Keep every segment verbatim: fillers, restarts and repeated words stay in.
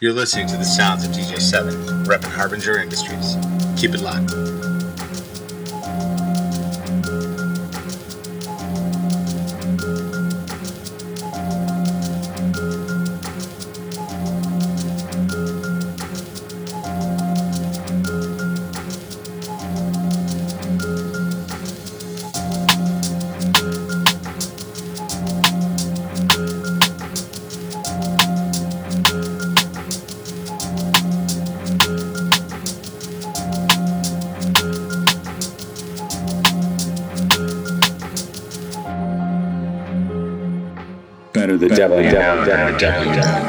You're listening to the sounds of D J seven, repping Harbinger Industries. Keep it locked. The devil, the devil, the devil, the devil.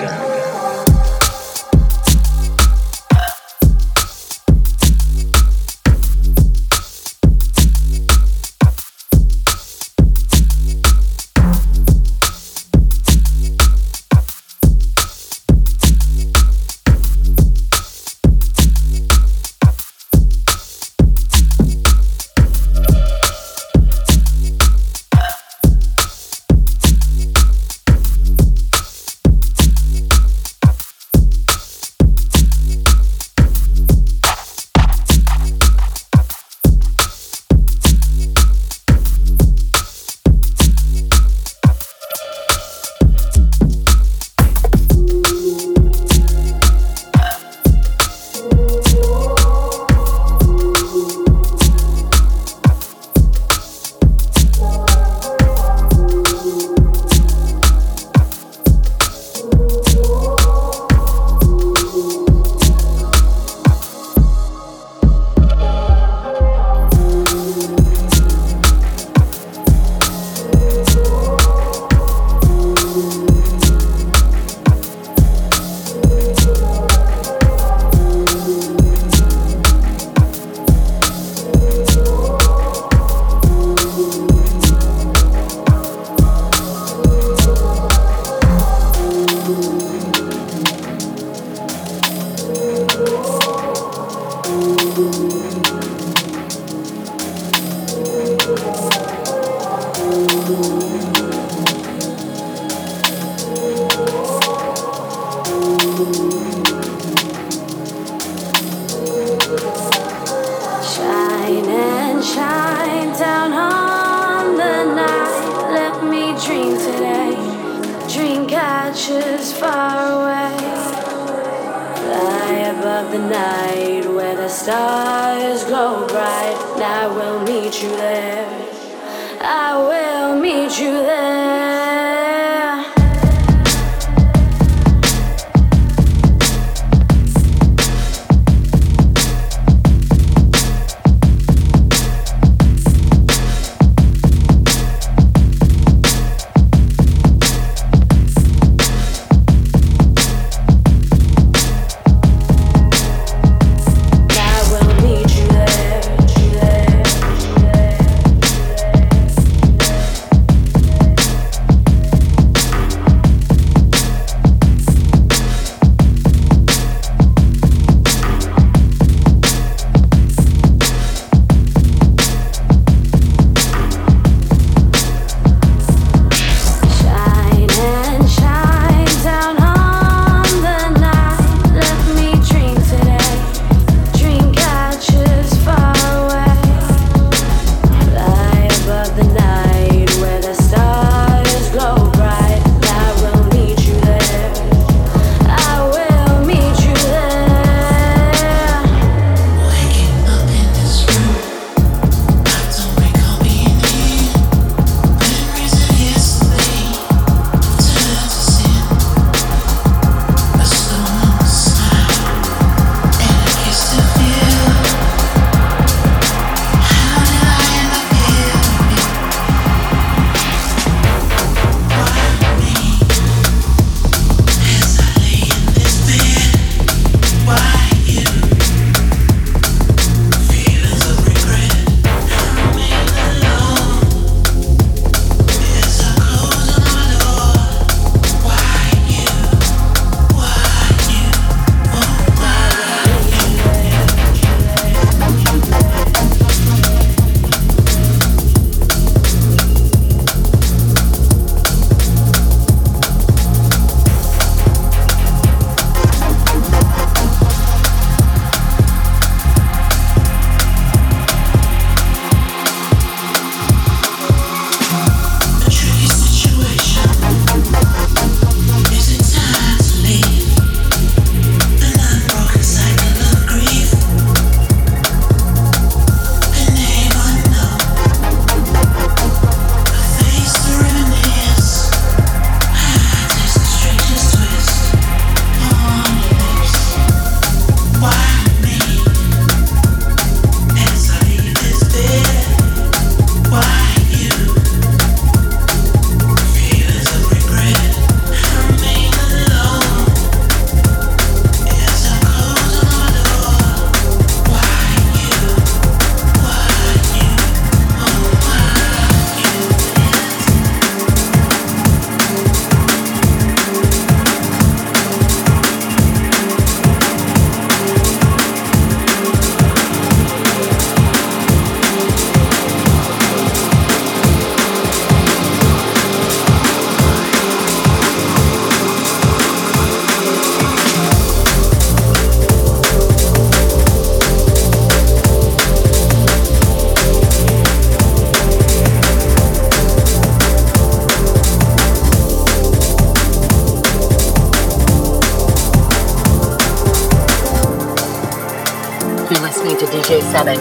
listening to D J seven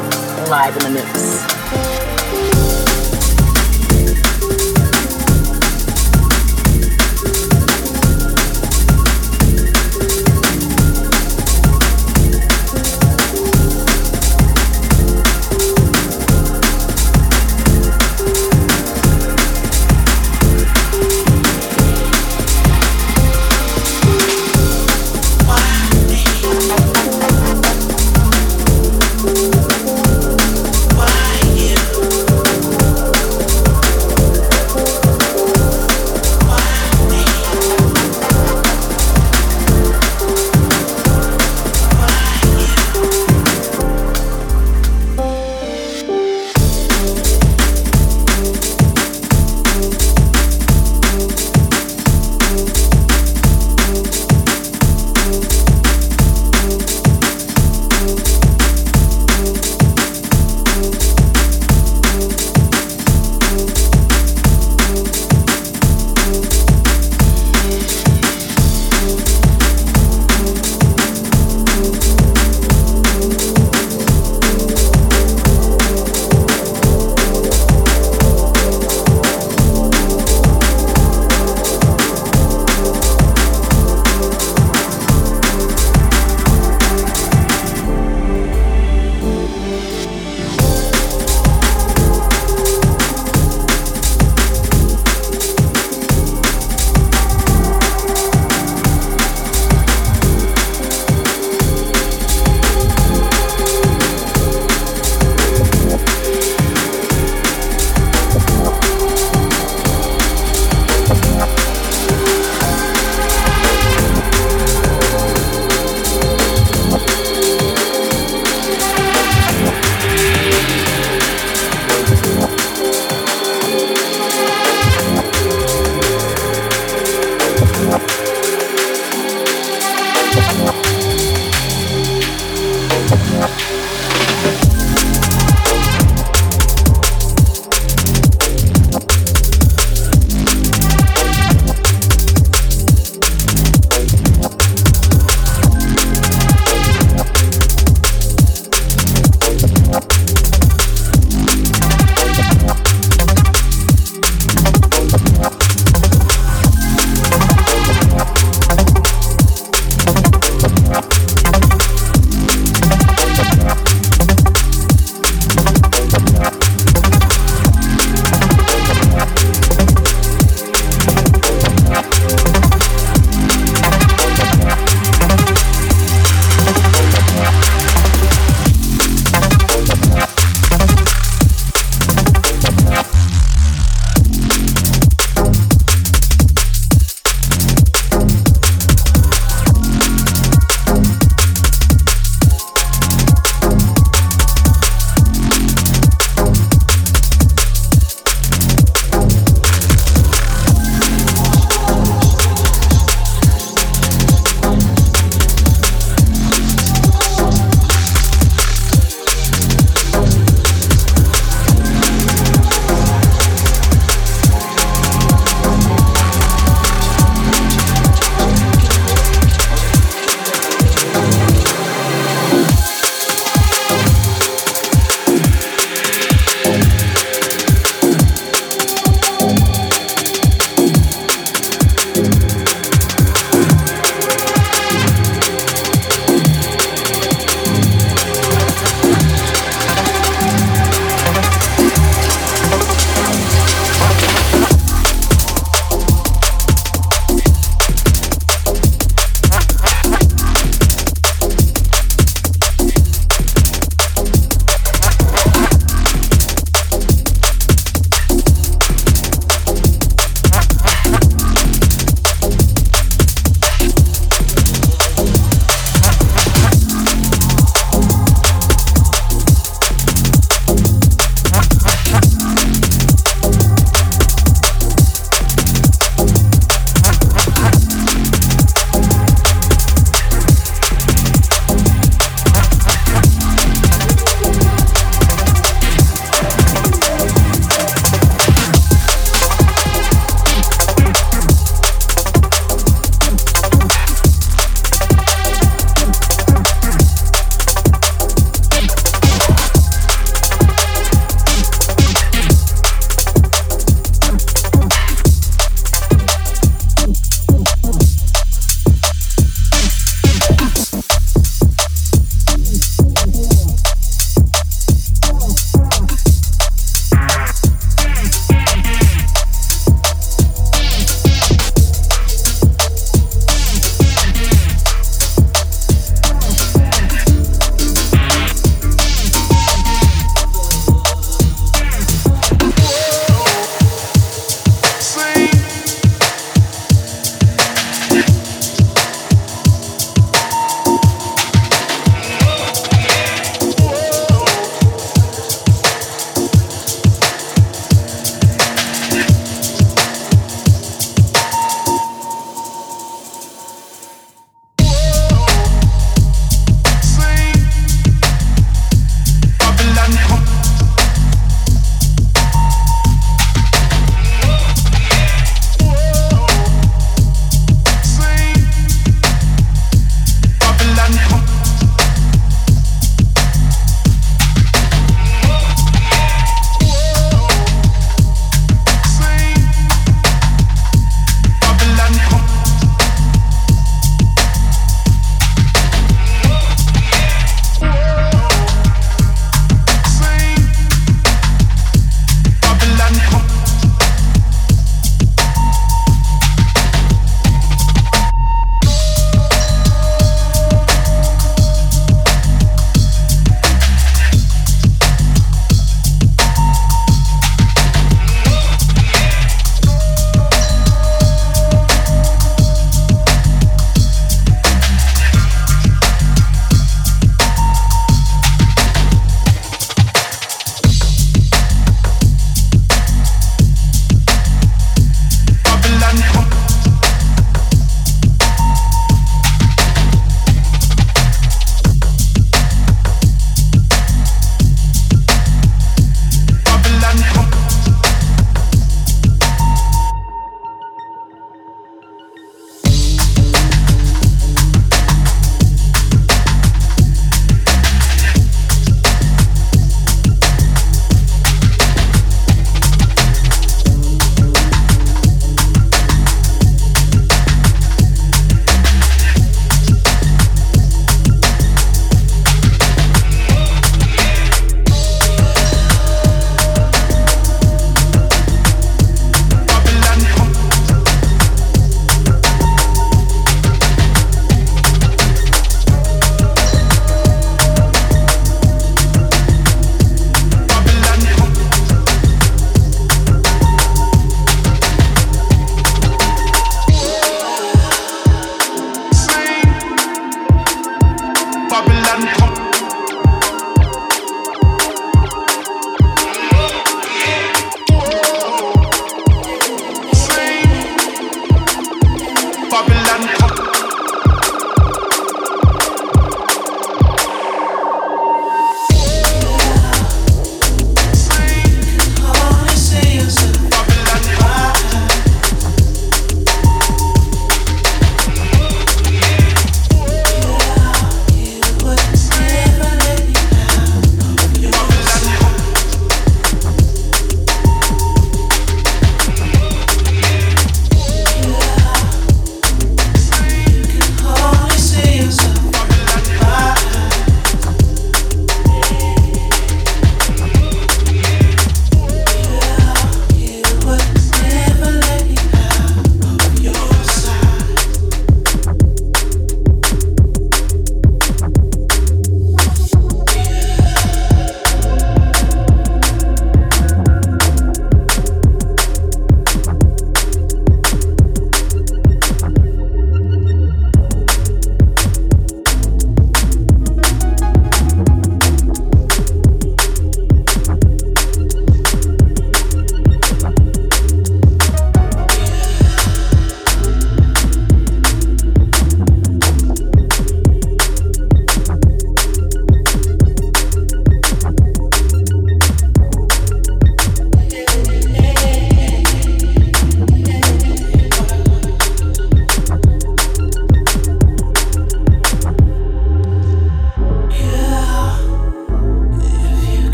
live in the mix. Why?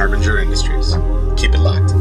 Harbinger Industries. Keep it locked.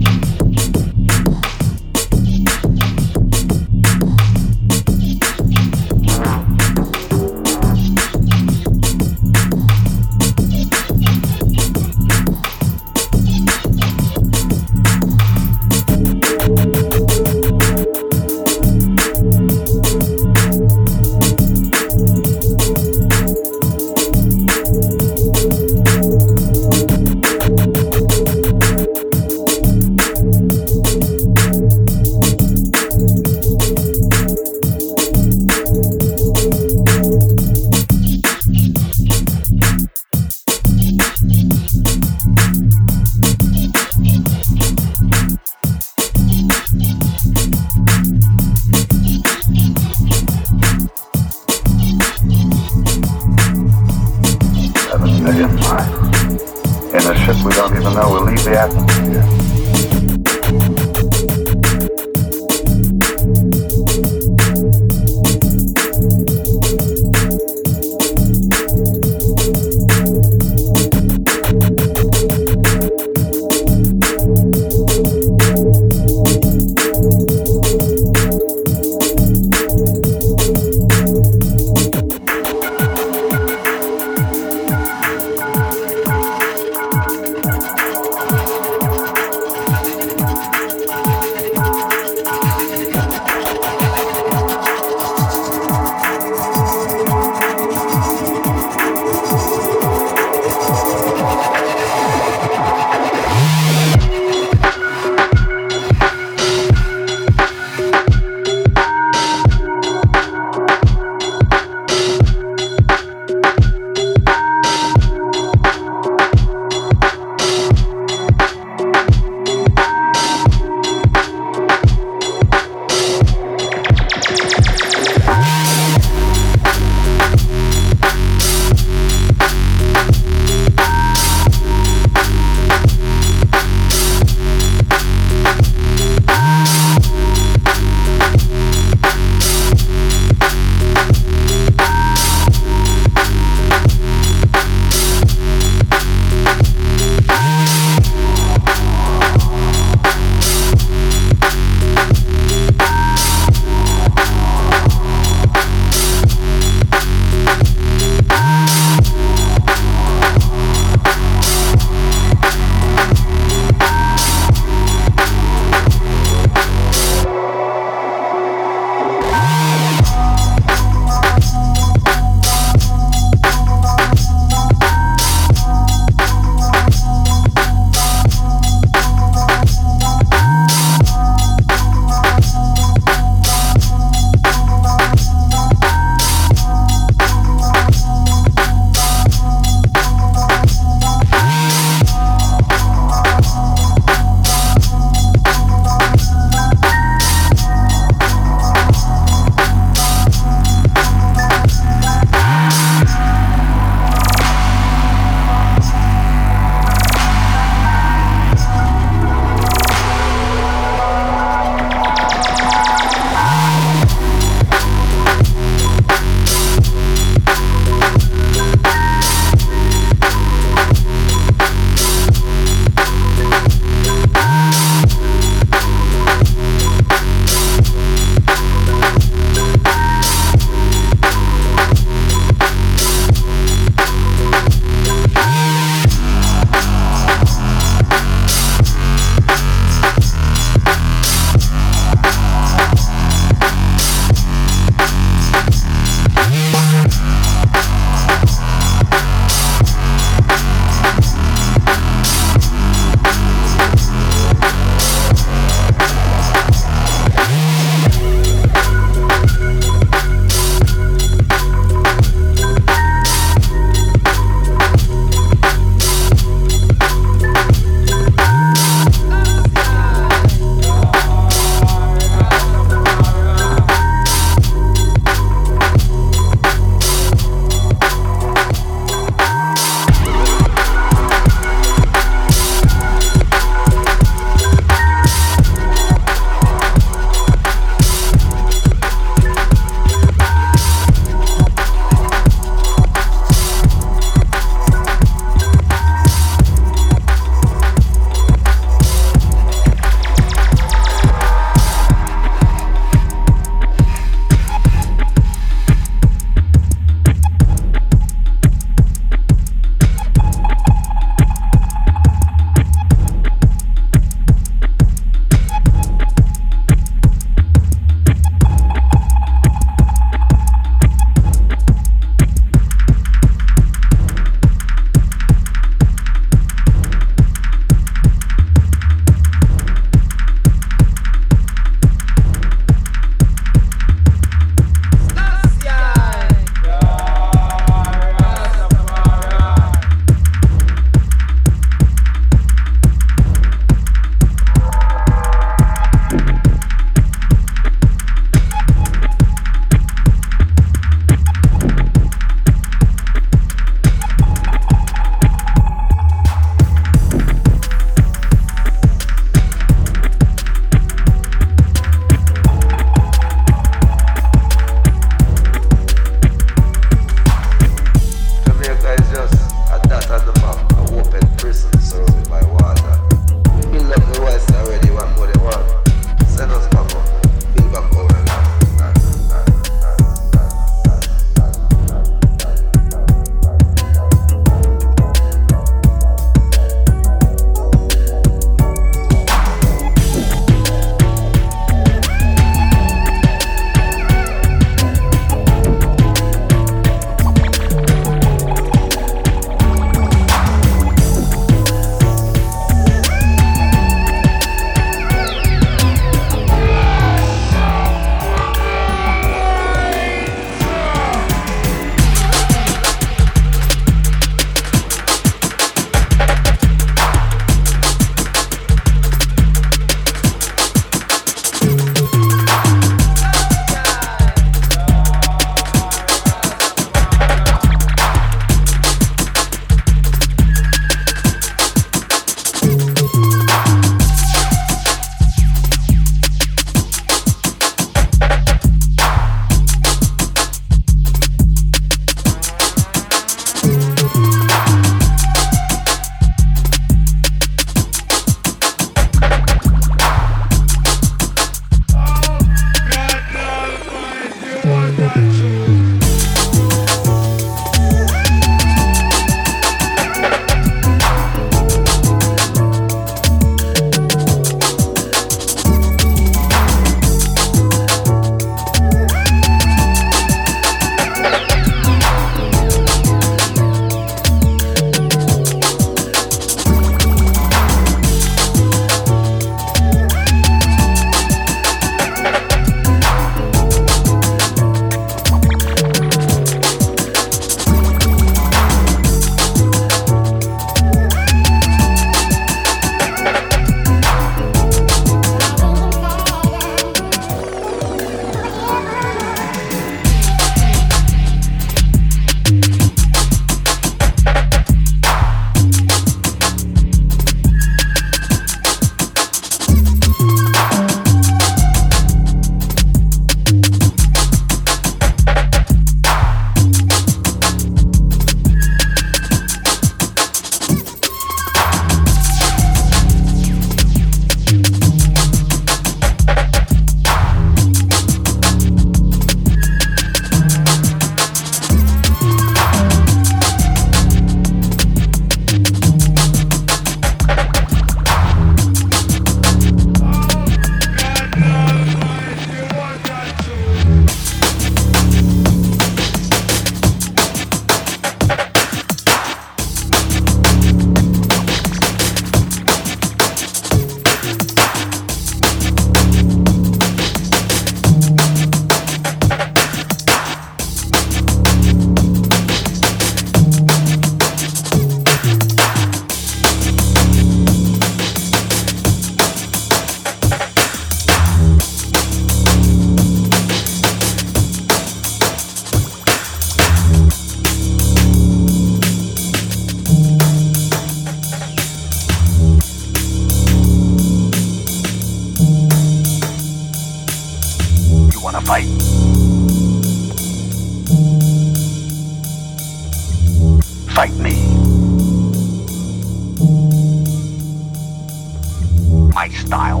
my style.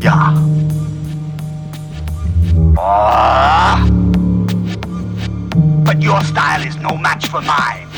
Yeah. Uh, but your style is no match for mine.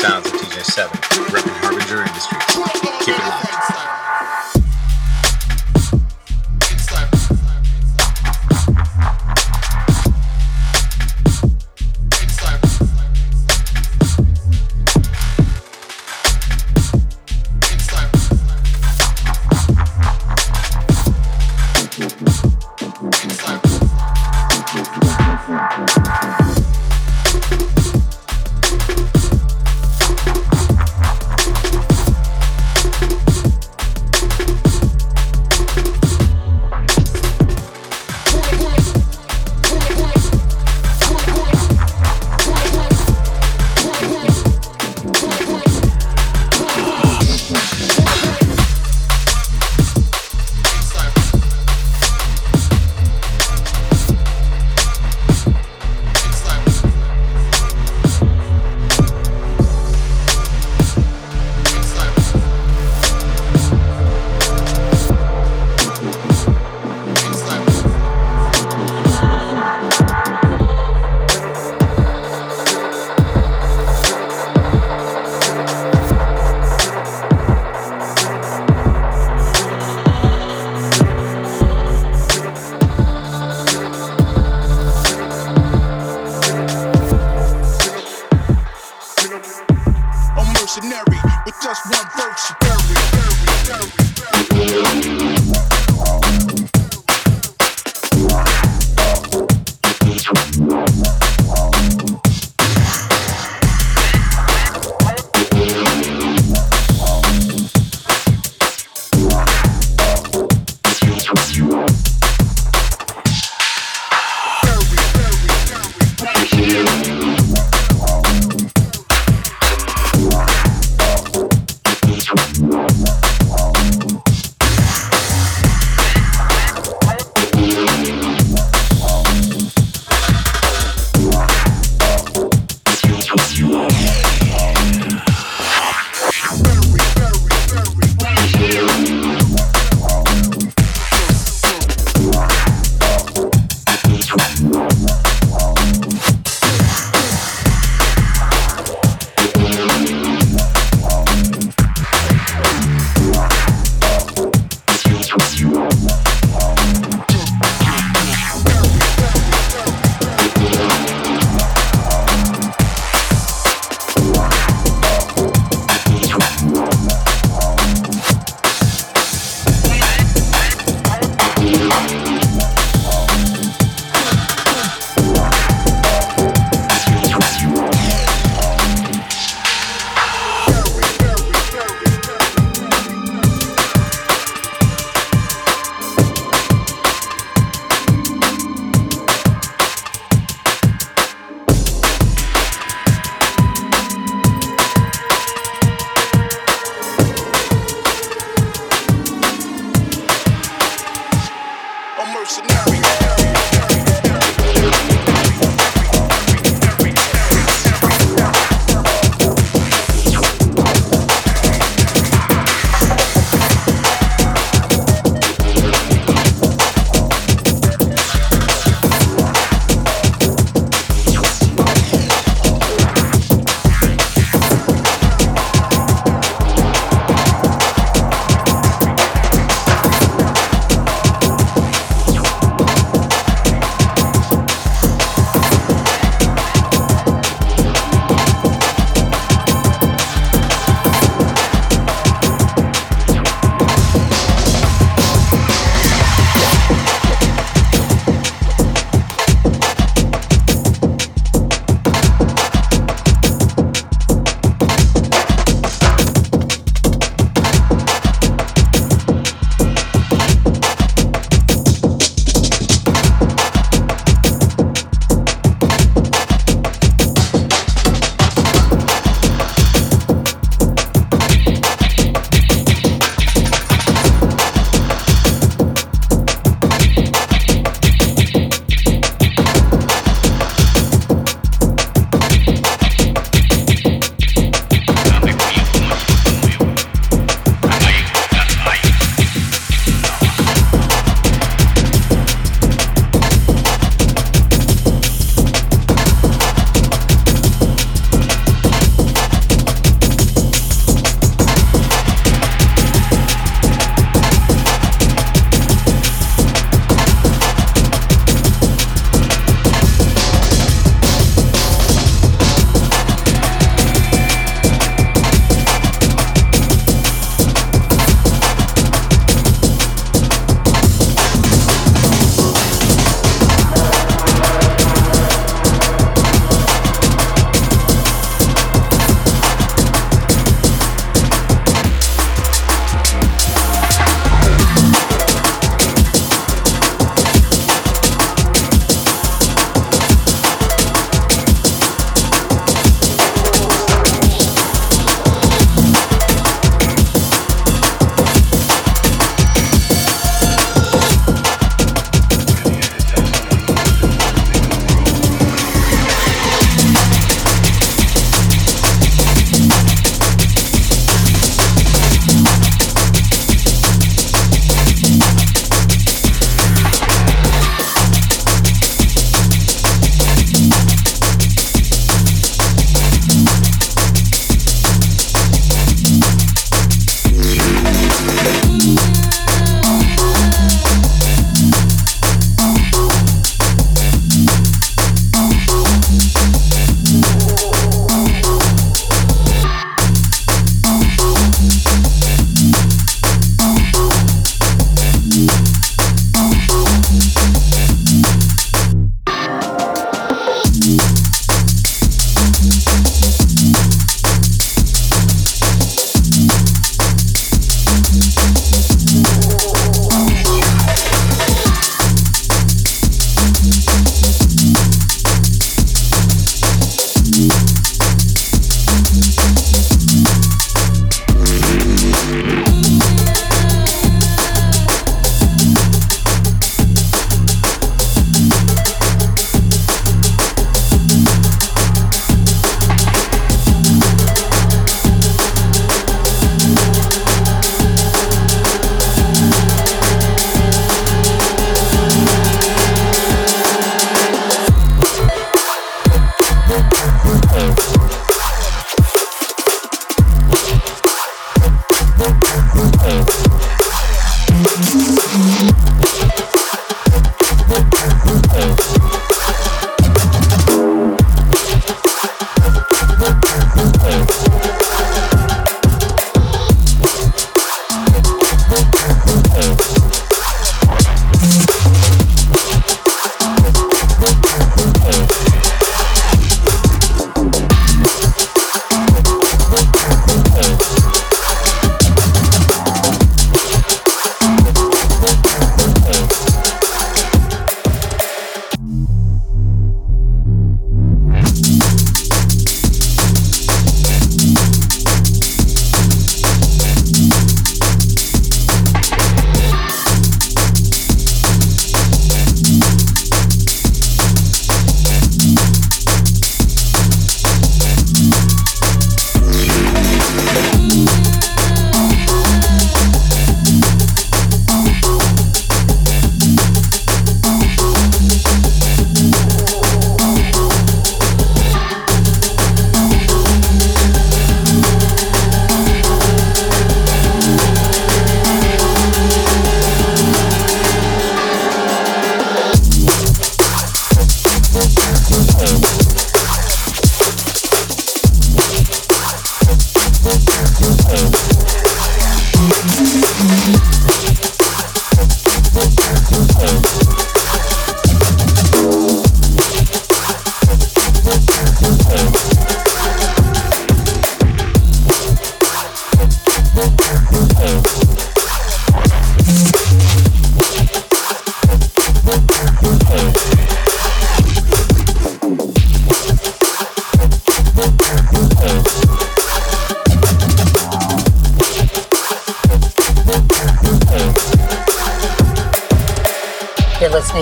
D J seven, repping Harbinger Industries. Keep it locked.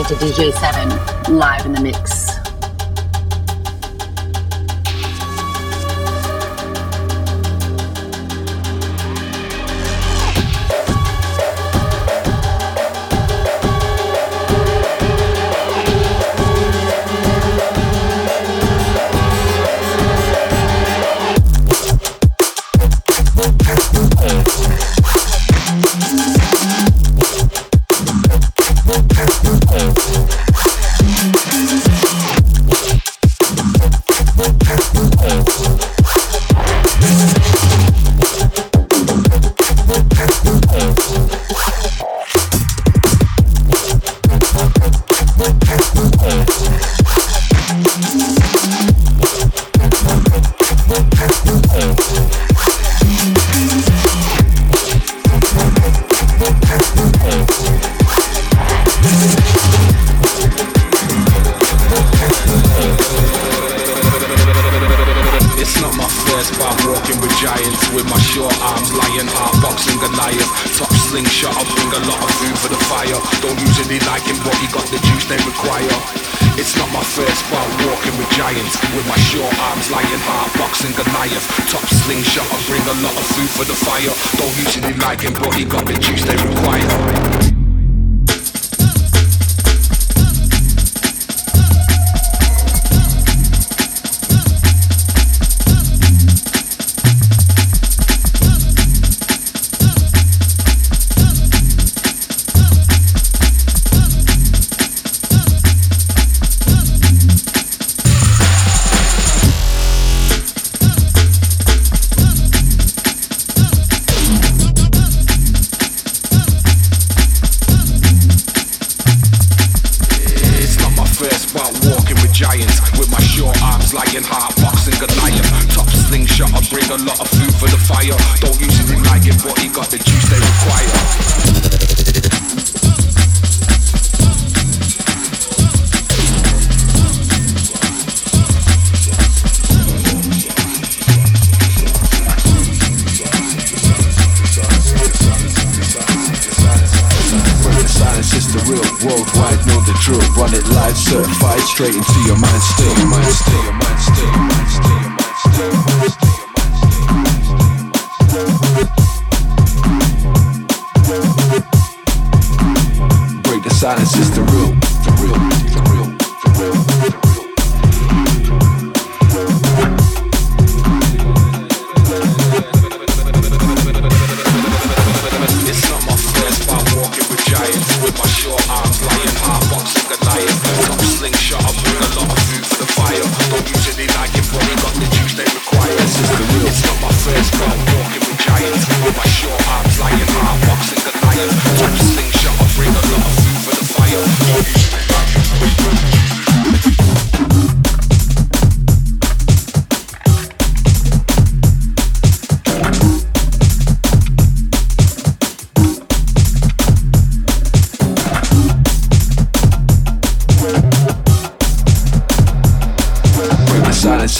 to D J seven live in the mix.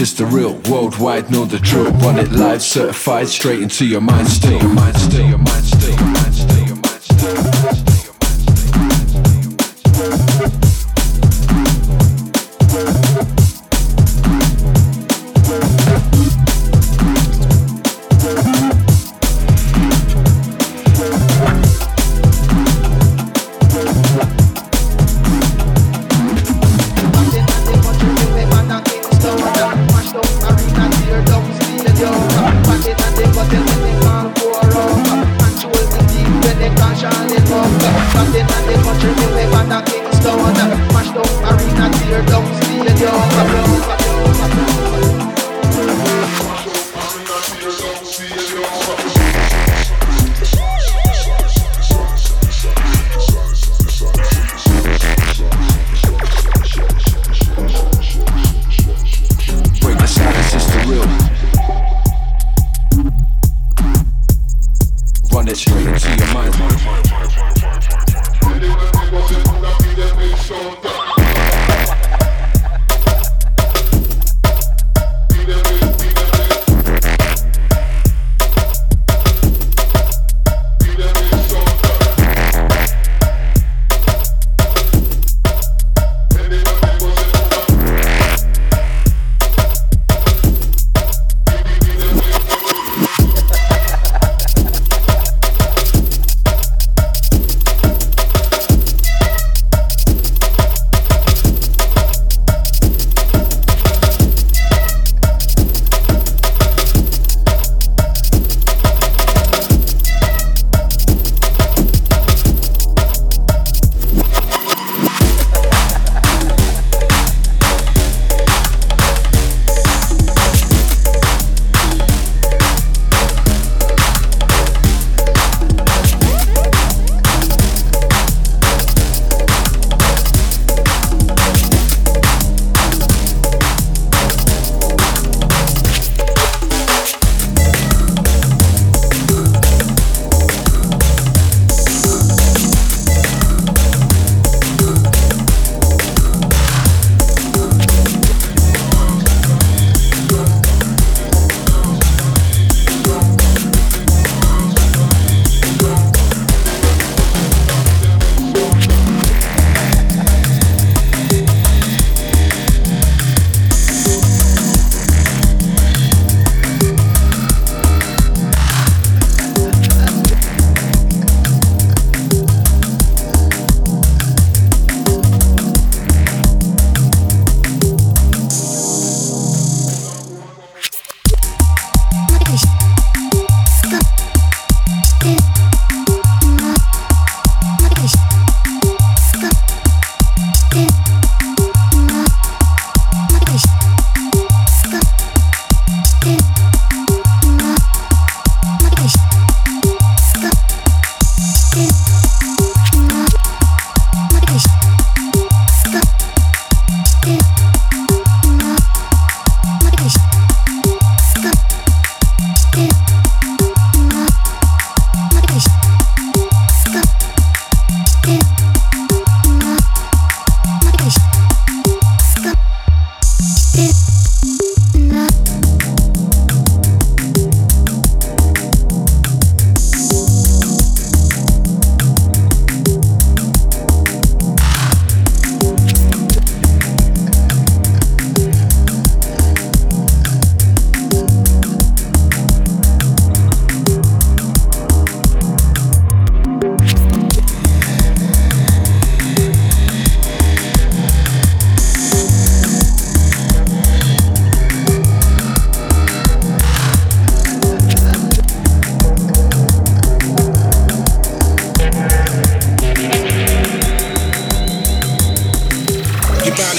It's the real, worldwide, know the truth. Run it live, certified, straight into your mind. Stay, your mind, stay, your mind, stay, your mind, stay, your mind, stay, your mind, stay, your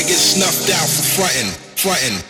get snuffed out for frontin', frontin'.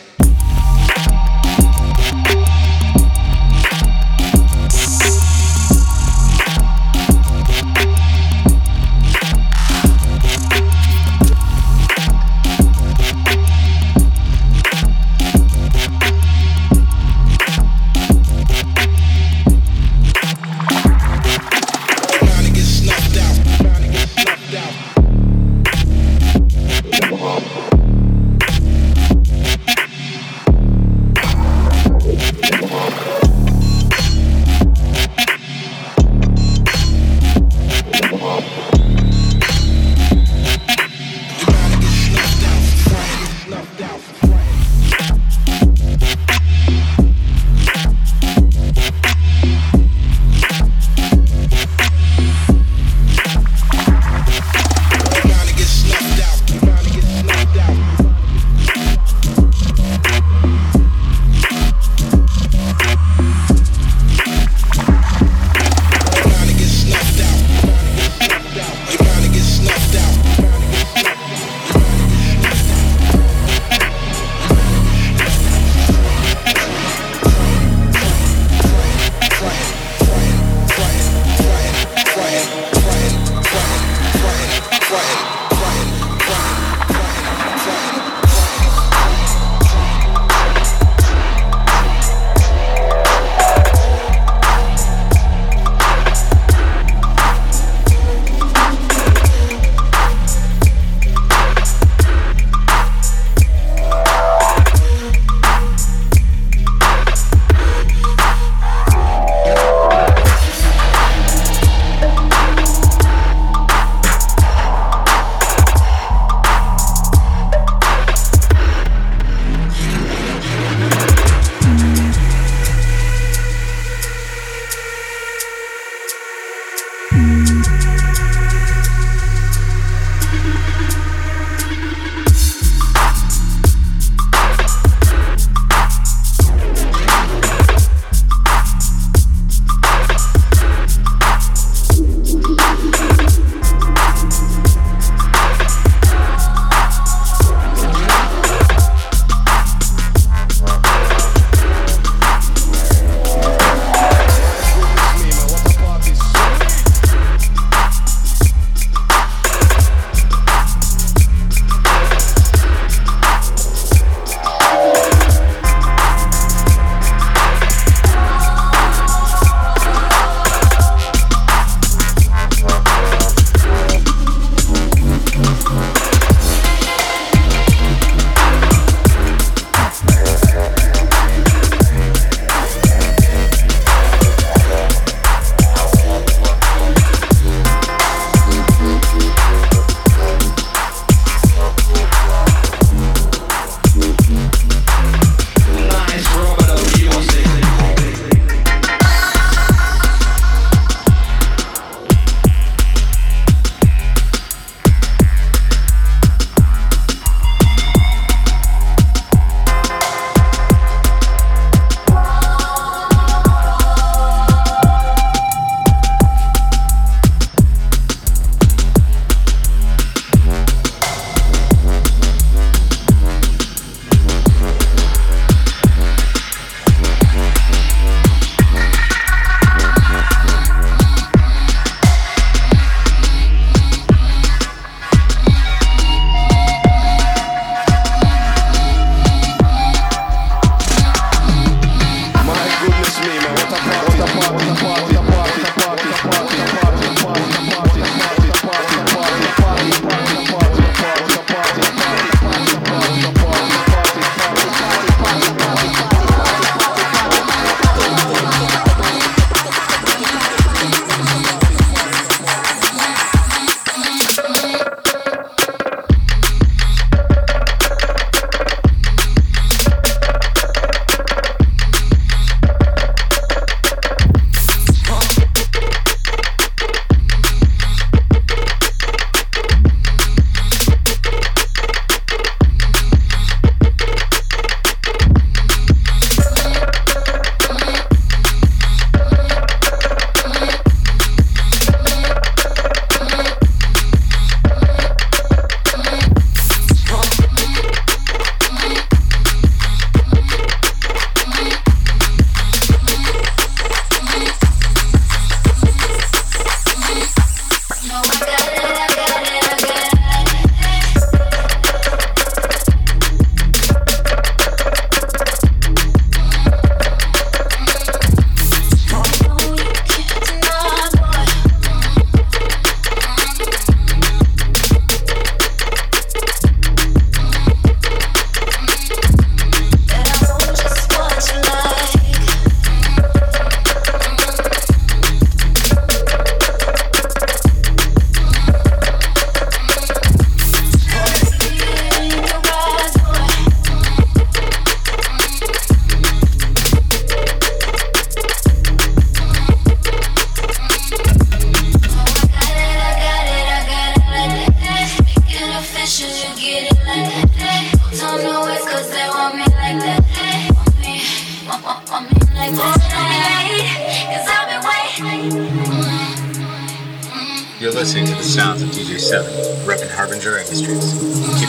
listening to the sounds of D J seven, repping Harbinger Industries. Keep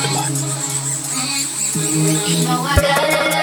it live.